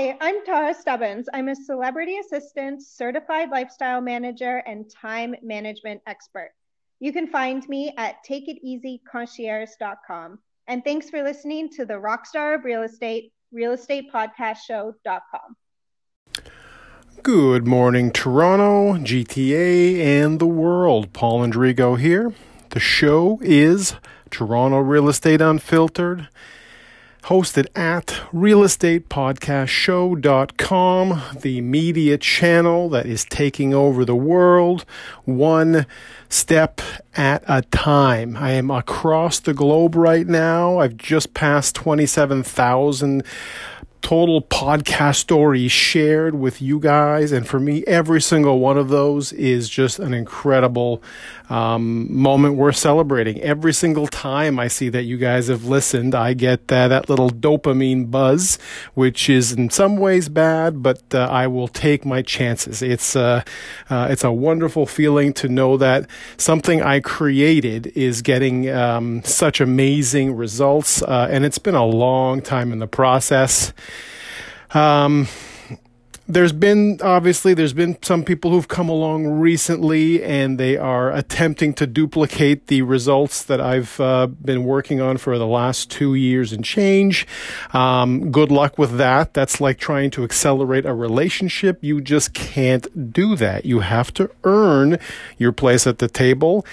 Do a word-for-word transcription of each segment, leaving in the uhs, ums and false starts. Hi, I'm Tara Stubbins. I'm a celebrity assistant, certified lifestyle manager, and time management expert. You can find me at Take It Easy Concierge dot com. And thanks for listening to the Rockstar of Real Estate, Real Estate Podcast Show dot com. Good morning, Toronto, G T A, and the world. Paul Andrigo here. The show is Toronto Real Estate Unfiltered, hosted at Real Estate Podcast Show dot com, the media channel that is taking over the world one step at a time. I am across the globe right now. I've just passed twenty-seven thousand total podcast stories shared with you guys. And for me, every single one of those is just an incredible um, moment worth celebrating. Every single time I see that you guys have listened, I get uh, that little dopamine buzz, which is in some ways bad, but uh, I will take my chances. It's, uh, uh, it's a wonderful feeling to know that something I created is getting um, such amazing results. Uh, and it's been a long time in the process. Um, there's been, obviously, there's been some people who've come along recently and they are attempting to duplicate the results that I've uh, been working on for the last two years and change. Um, good luck with that. That's like trying to accelerate a relationship. You just can't do that. You have to earn your place at the table.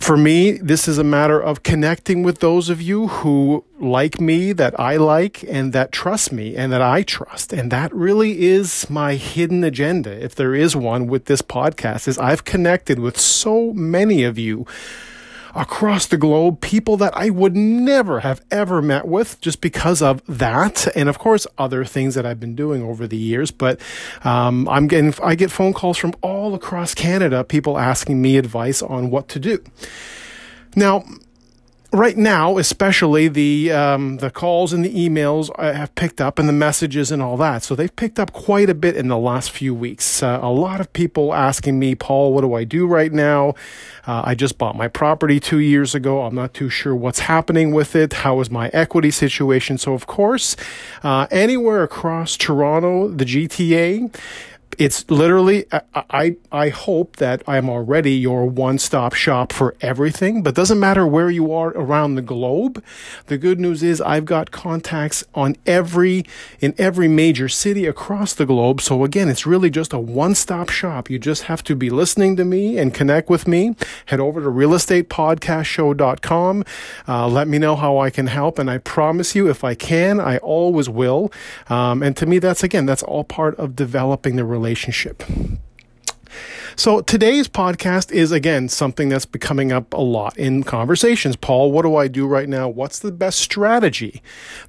For me, this is a matter of connecting with those of you who like me, that I like, and that trust me, and that I trust. And that really is my hidden agenda, if there is one, with this podcast, is I've connected with so many of you across the globe, people that I would never have ever met with just because of that. And of course, other things that I've been doing over the years. But um, I'm getting, I get phone calls from all across Canada, people asking me advice on what to do. Now, right now, especially the um, the calls and the emails I have picked up and the messages and all that. So they've picked up quite a bit in the last few weeks. Uh, a lot of people asking me, Paul, what do I do right now? Uh, I just bought my property two years ago. I'm not too sure what's happening with it. How is my equity situation? So, of course, uh, anywhere across Toronto, the G T A, it's literally, I, I I hope that I'm already your one-stop shop for everything, but doesn't matter where you are around the globe. The good news is I've got contacts on every, in every major city across the globe. So again, it's really just a one-stop shop. You just have to be listening to me and connect with me. Head over to real estate podcast show dot com. Uh, let me know how I can help. And I promise you, if I can, I always will. Um, and to me, that's, again, that's all part of developing the relationship. Relationship. So today's podcast is, again, something that's been coming up a lot in conversations. Paul, what do I do right now? What's the best strategy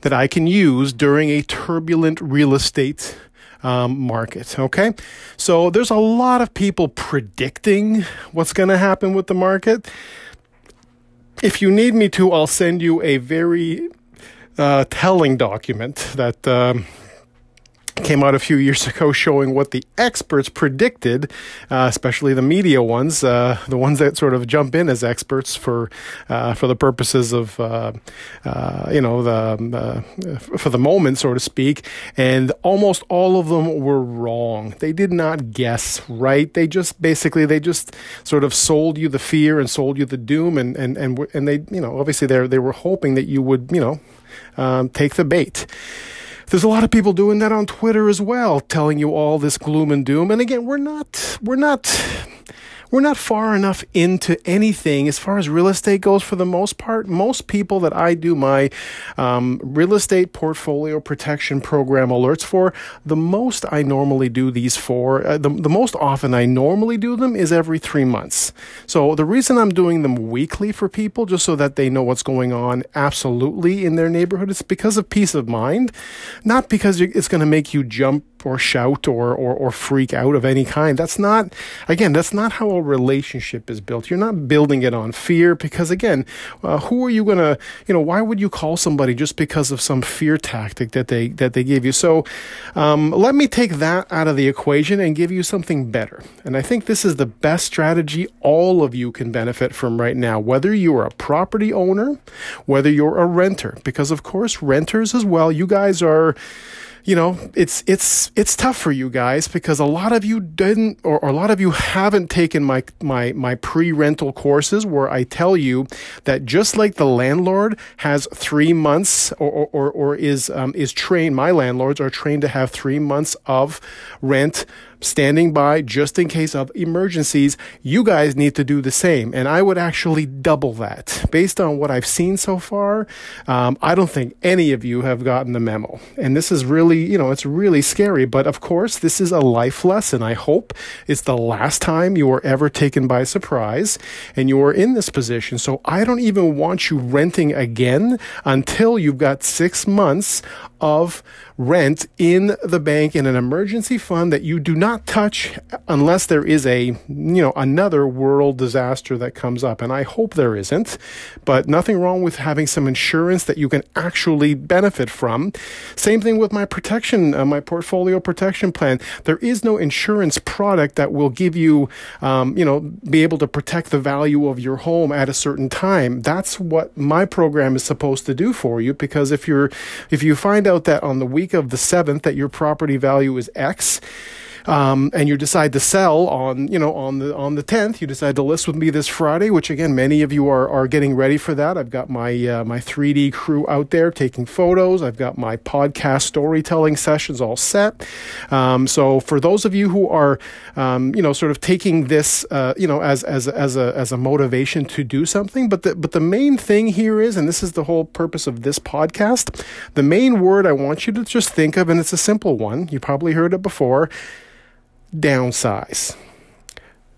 that I can use during a turbulent real estate um, market? Okay, so there's a lot of people predicting what's going to happen with the market. If you need me to, I'll send you a very uh, telling document that Um, came out a few years ago showing what the experts predicted, uh, especially the media ones, uh, the ones that sort of jump in as experts for uh, for the purposes of, uh, uh, you know, the uh, for the moment, so to speak. And almost all of them were wrong. They did not guess right. They just basically, they just sort of sold you the fear and sold you the doom. And, and, and, and they, you know, obviously they they were hoping that you would, you know, um, take the bait. There's a lot of people doing that on Twitter as well, telling you all this gloom and doom. And again, we're not, we're not, we're not far enough into anything as far as real estate goes for the most part. Most people that I do my um, real estate portfolio protection program alerts for, the most I normally do these for, uh, the, the most often I normally do them is every three months. So the reason I'm doing them weekly for people, just so that they know what's going on absolutely in their neighborhood, it's because of peace of mind, not because it's going to make you jump or shout or, or or freak out of any kind. That's not, again, that's not how a relationship is built. You're not building it on fear because, again, uh, who are you going to, you know, why would you call somebody just because of some fear tactic that they that they gave you? So um, let me take that out of the equation and give you something better. And I think this is the best strategy all of you can benefit from right now, whether you're a property owner, whether you're a renter, because, of course, renters as well, you guys are you know, it's it's it's tough for you guys because a lot of you didn't, or, or a lot of you haven't taken my my my pre-rental courses where I tell you that just like the landlord has three months, or or or is um, is trained. My landlords are trained to have three months of rent standing by just in case of emergencies. You guys need to do the same, and I would actually double that based on what I've seen so far. Um, I don't think any of you have gotten the memo, and this is really, you know, it's really scary. But of course, this is a life lesson. I hope it's the last time you were ever taken by surprise and you were in this position. So I don't even want you renting again until you've got six months of rent in the bank in an emergency fund that you do not. Not touch unless there is a, you know, another world disaster that comes up. And I hope there isn't, but nothing wrong with having some insurance that you can actually benefit from. Same thing with my protection, uh, my portfolio protection plan. There is no insurance product that will give you, um, you know, be able to protect the value of your home at a certain time. That's what my program is supposed to do for you, because if you're, if you find out that on the week of the seventh that your property value is X, Um, and you decide to sell on, you know, on the on the tenth, you decide to list with me this Friday, which again, many of you are are getting ready for that. I've got my uh, my three D crew out there taking photos. I've got my podcast storytelling sessions all set. Um, so for those of you who are, um, you know, sort of taking this, uh, you know, as as as a as a motivation to do something, but the, but the main thing here is, and this is the whole purpose of this podcast, the main word I want you to just think of, and it's a simple one. You probably heard it before. Downsize.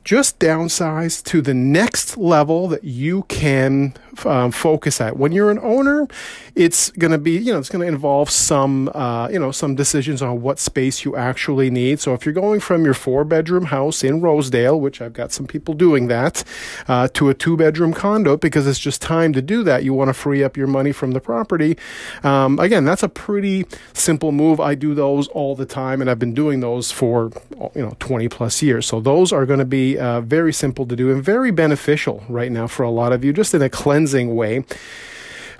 Just downsize to the next level that you can um, focus at. When you're an owner, it's going to be, you know, it's going to involve some, uh, you know, some decisions on what space you actually need. So if you're going from your four bedroom house in Rosedale, which I've got some people doing that, uh, to a two bedroom condo, because it's just time to do that. You want to free up your money from the property. Um, again, that's a pretty simple move. I do those all the time, and I've been doing those for, you know, twenty plus years. So those are going to be Uh, very simple to do and very beneficial right now for a lot of you, just in a cleansing way.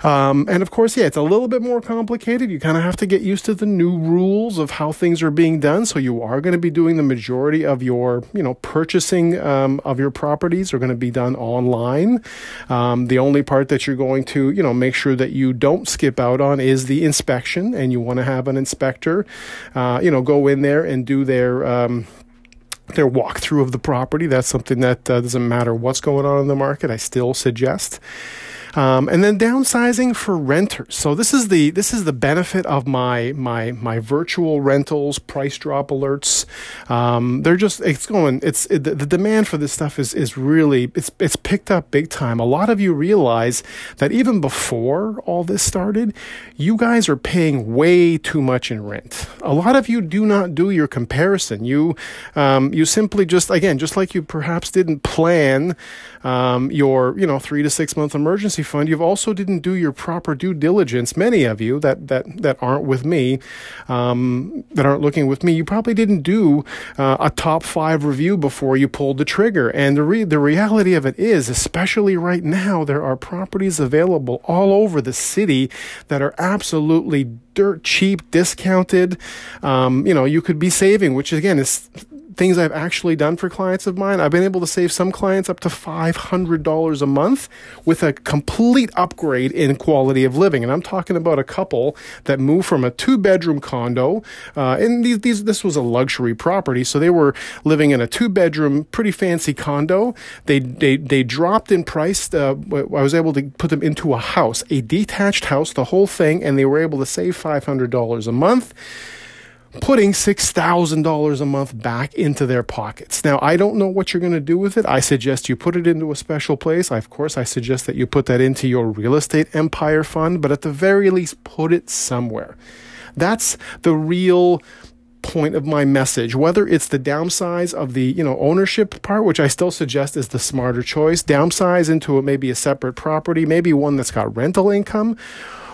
Um, and of course, yeah, it's a little bit more complicated. You kind of have to get used to the new rules of how things are being done. So you are going to be doing the majority of your, you know, purchasing um, of your properties are going to be done online. Um, the only part that you're going to, you know, make sure that you don't skip out on is the inspection, and you want to have an inspector, uh, you know, go in there and do their um their walkthrough of the property. That's something that uh, doesn't matter what's going on in the market, I still suggest. Um, and then downsizing for renters. So this is the this is the benefit of my my my virtual rentals, price drop alerts. Um, they're just it's going it's it, the demand for this stuff is is really it's it's picked up big time. A lot of you realize that even before all this started, you guys are paying way too much in rent. A lot of you do not do your comparison. You um, you simply just again just like you perhaps didn't plan um, your you know three to six month emergency fund, you've also didn't do your proper due diligence. Many of you that that that aren't with me, um, that aren't looking with me, you probably didn't do uh, a top five review before you pulled the trigger. And the re- the reality of it is, especially right now, there are properties available all over the city that are absolutely dirt cheap, discounted. Um, you know, you could be saving, which again is things I've actually done for clients of mine. I've been able to save some clients up to five hundred dollars a month with a complete upgrade in quality of living. And I'm talking about a couple that moved from a two-bedroom condo. Uh, and these, these, this was a luxury property. So they were living in a two-bedroom, pretty fancy condo. They they they dropped in price. Uh, I was able to put them into a house, a detached house, the whole thing. And they were able to save five hundred dollars a month, putting six thousand dollars a month back into their pockets. Now, I don't know what you're going to do with it. I suggest you put it into a special place. I, of course, I suggest that you put that into your real estate empire fund, but at the very least, put it somewhere. That's the real point of my message, whether it's the downsize of the, you know, ownership part, which I still suggest is the smarter choice, downsize into a, maybe a separate property, maybe one that's got rental income,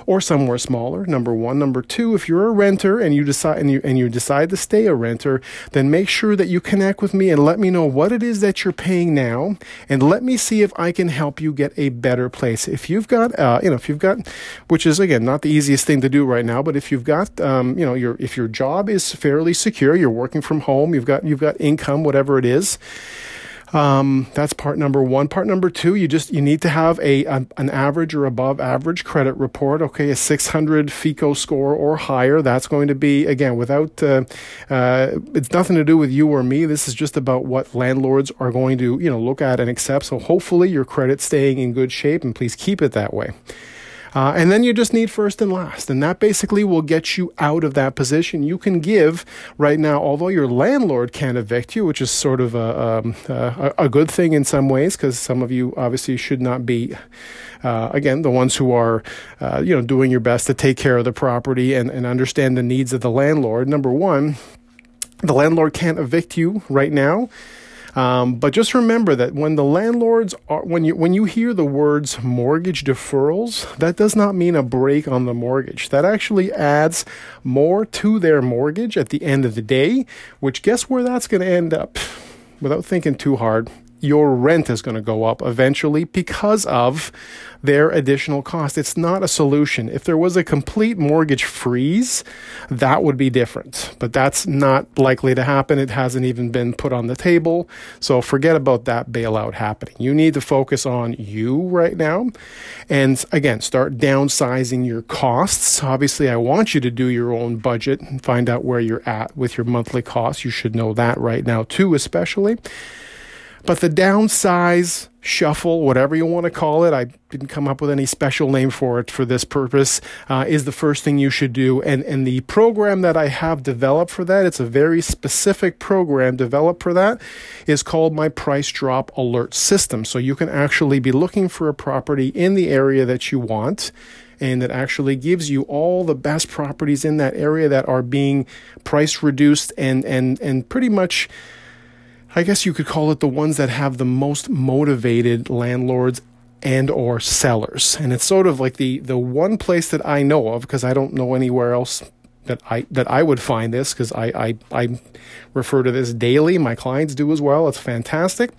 or somewhere smaller, number one. Number two, if you're a renter and you decide and you and you decide to stay a renter, then make sure that you connect with me and let me know what it is that you're paying now, and let me see if I can help you get a better place. If you've got, uh, you know, if you've got, which is again not the easiest thing to do right now, but if you've got, um, you know, your if your job is fairly secure, you're working from home, you've got you've got income, whatever it is. Um, that's part number one. Part number two, you just, you need to have a, a, an average or above average credit report. Okay. A six hundred FICO score or higher. That's going to be, again, without, uh, uh, it's nothing to do with you or me. This is just about what landlords are going to, you know, look at and accept. So hopefully your credit's staying in good shape, and please keep it that way. Uh, and then you just need first and last. And that basically will get you out of that position. You can give right now, although your landlord can't evict you, which is sort of a, a, a good thing in some ways, because some of you obviously should not be, uh, again, the ones who are, uh, you know, doing your best to take care of the property and, and understand the needs of the landlord. Number one, the landlord can't evict you right now. Um, but just remember that when the landlords are, when you, when you hear the words mortgage deferrals, that does not mean a break on the mortgage. That actually adds more to their mortgage at the end of the day, which guess where that's going to end up? Without thinking too hard, your rent is going to go up eventually because of their additional cost. It's not a solution. If there was a complete mortgage freeze, that would be different, but that's not likely to happen. It hasn't even been put on the table. So forget about that bailout happening. You need to focus on you right now. And again, start downsizing your costs. Obviously, I want you to do your own budget and find out where you're at with your monthly costs. You should know that right now too, especially. But the downsize, shuffle, whatever you want to call it, I didn't come up with any special name for it for this purpose, uh, is the first thing you should do. And, and the program that I have developed for that, it's a very specific program developed for that, is called my Price Drop Alert System. So you can actually be looking for a property in the area that you want, and that actually gives you all the best properties in that area that are being price reduced and, and, and pretty much, I guess you could call it, the ones that have the most motivated landlords and or sellers. And it's sort of like the the one place that I know of, because I don't know anywhere else that I that I would find this, because I, I, I refer to this daily. My clients do as well. It's fantastic.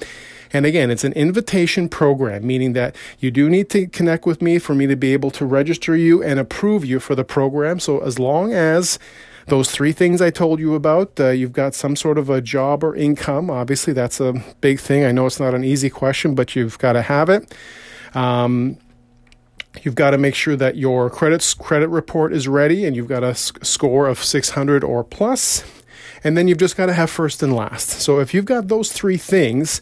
And again, it's an invitation program, meaning that you do need to connect with me for me to be able to register you and approve you for the program. So as long as those three things I told you about, uh, you've got some sort of a job or income. Obviously, that's a big thing. I know it's not an easy question, but you've got to have it. Um, you've got to make sure that your credit, credit report is ready, and you've got a sc- score of six hundred or plus. And then you've just got to have first and last. So if you've got those three things,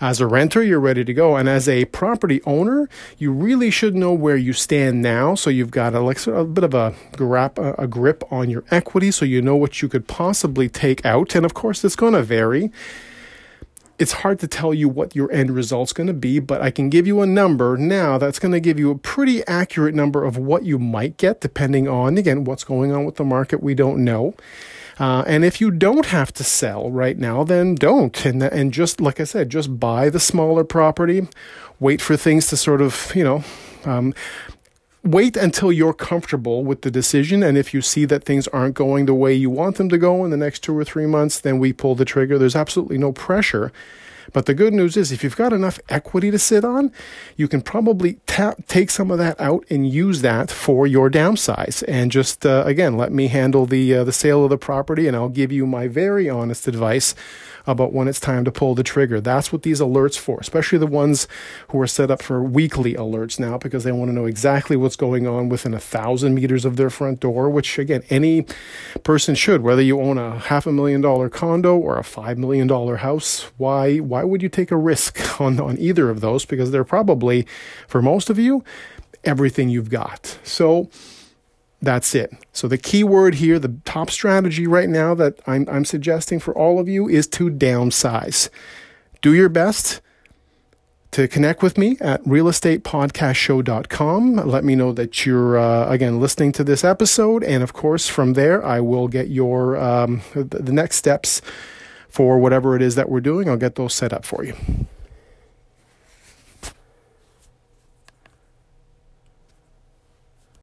as a renter, you're ready to go. And as a property owner, you really should know where you stand now. So you've got a, like, a bit of a grip, a grip on your equity, so you know what you could possibly take out. And of course, it's going to vary. It's hard to tell you what your end result's going to be, but I can give you a number now that's going to give you a pretty accurate number of what you might get, depending on, again, what's going on with the market. We don't know. Uh, and if you don't have to sell right now, then don't. And, and just, like I said, just buy the smaller property, wait for things to sort of, you know, um, wait until you're comfortable with the decision. And if you see that things aren't going the way you want them to go in the next two or three months, then we pull the trigger. There's absolutely no pressure. But the good news is, if you've got enough equity to sit on, you can probably tap, take some of that out and use that for your downsize. And just, uh, again, let me handle the uh, the sale of the property, and I'll give you my very honest advice about when it's time to pull the trigger. That's what these alerts for, especially the ones who are set up for weekly alerts now, because they want to know exactly what's going on within a thousand meters of their front door, which, again, any person should, whether you own a half a million dollar condo or a five million dollar house. Why, why would you take a risk on, on either of those? Because they're probably, for most of you, everything you've got. So that's it. So the key word here, the top strategy right now that I'm, I'm suggesting for all of you, is to downsize. Do your best to connect with me at real estate podcast show dot com. Let me know that you're, uh, again, listening to this episode. And of course, from there, I will get your um, the next steps for whatever it is that we're doing. I'll get those set up for you.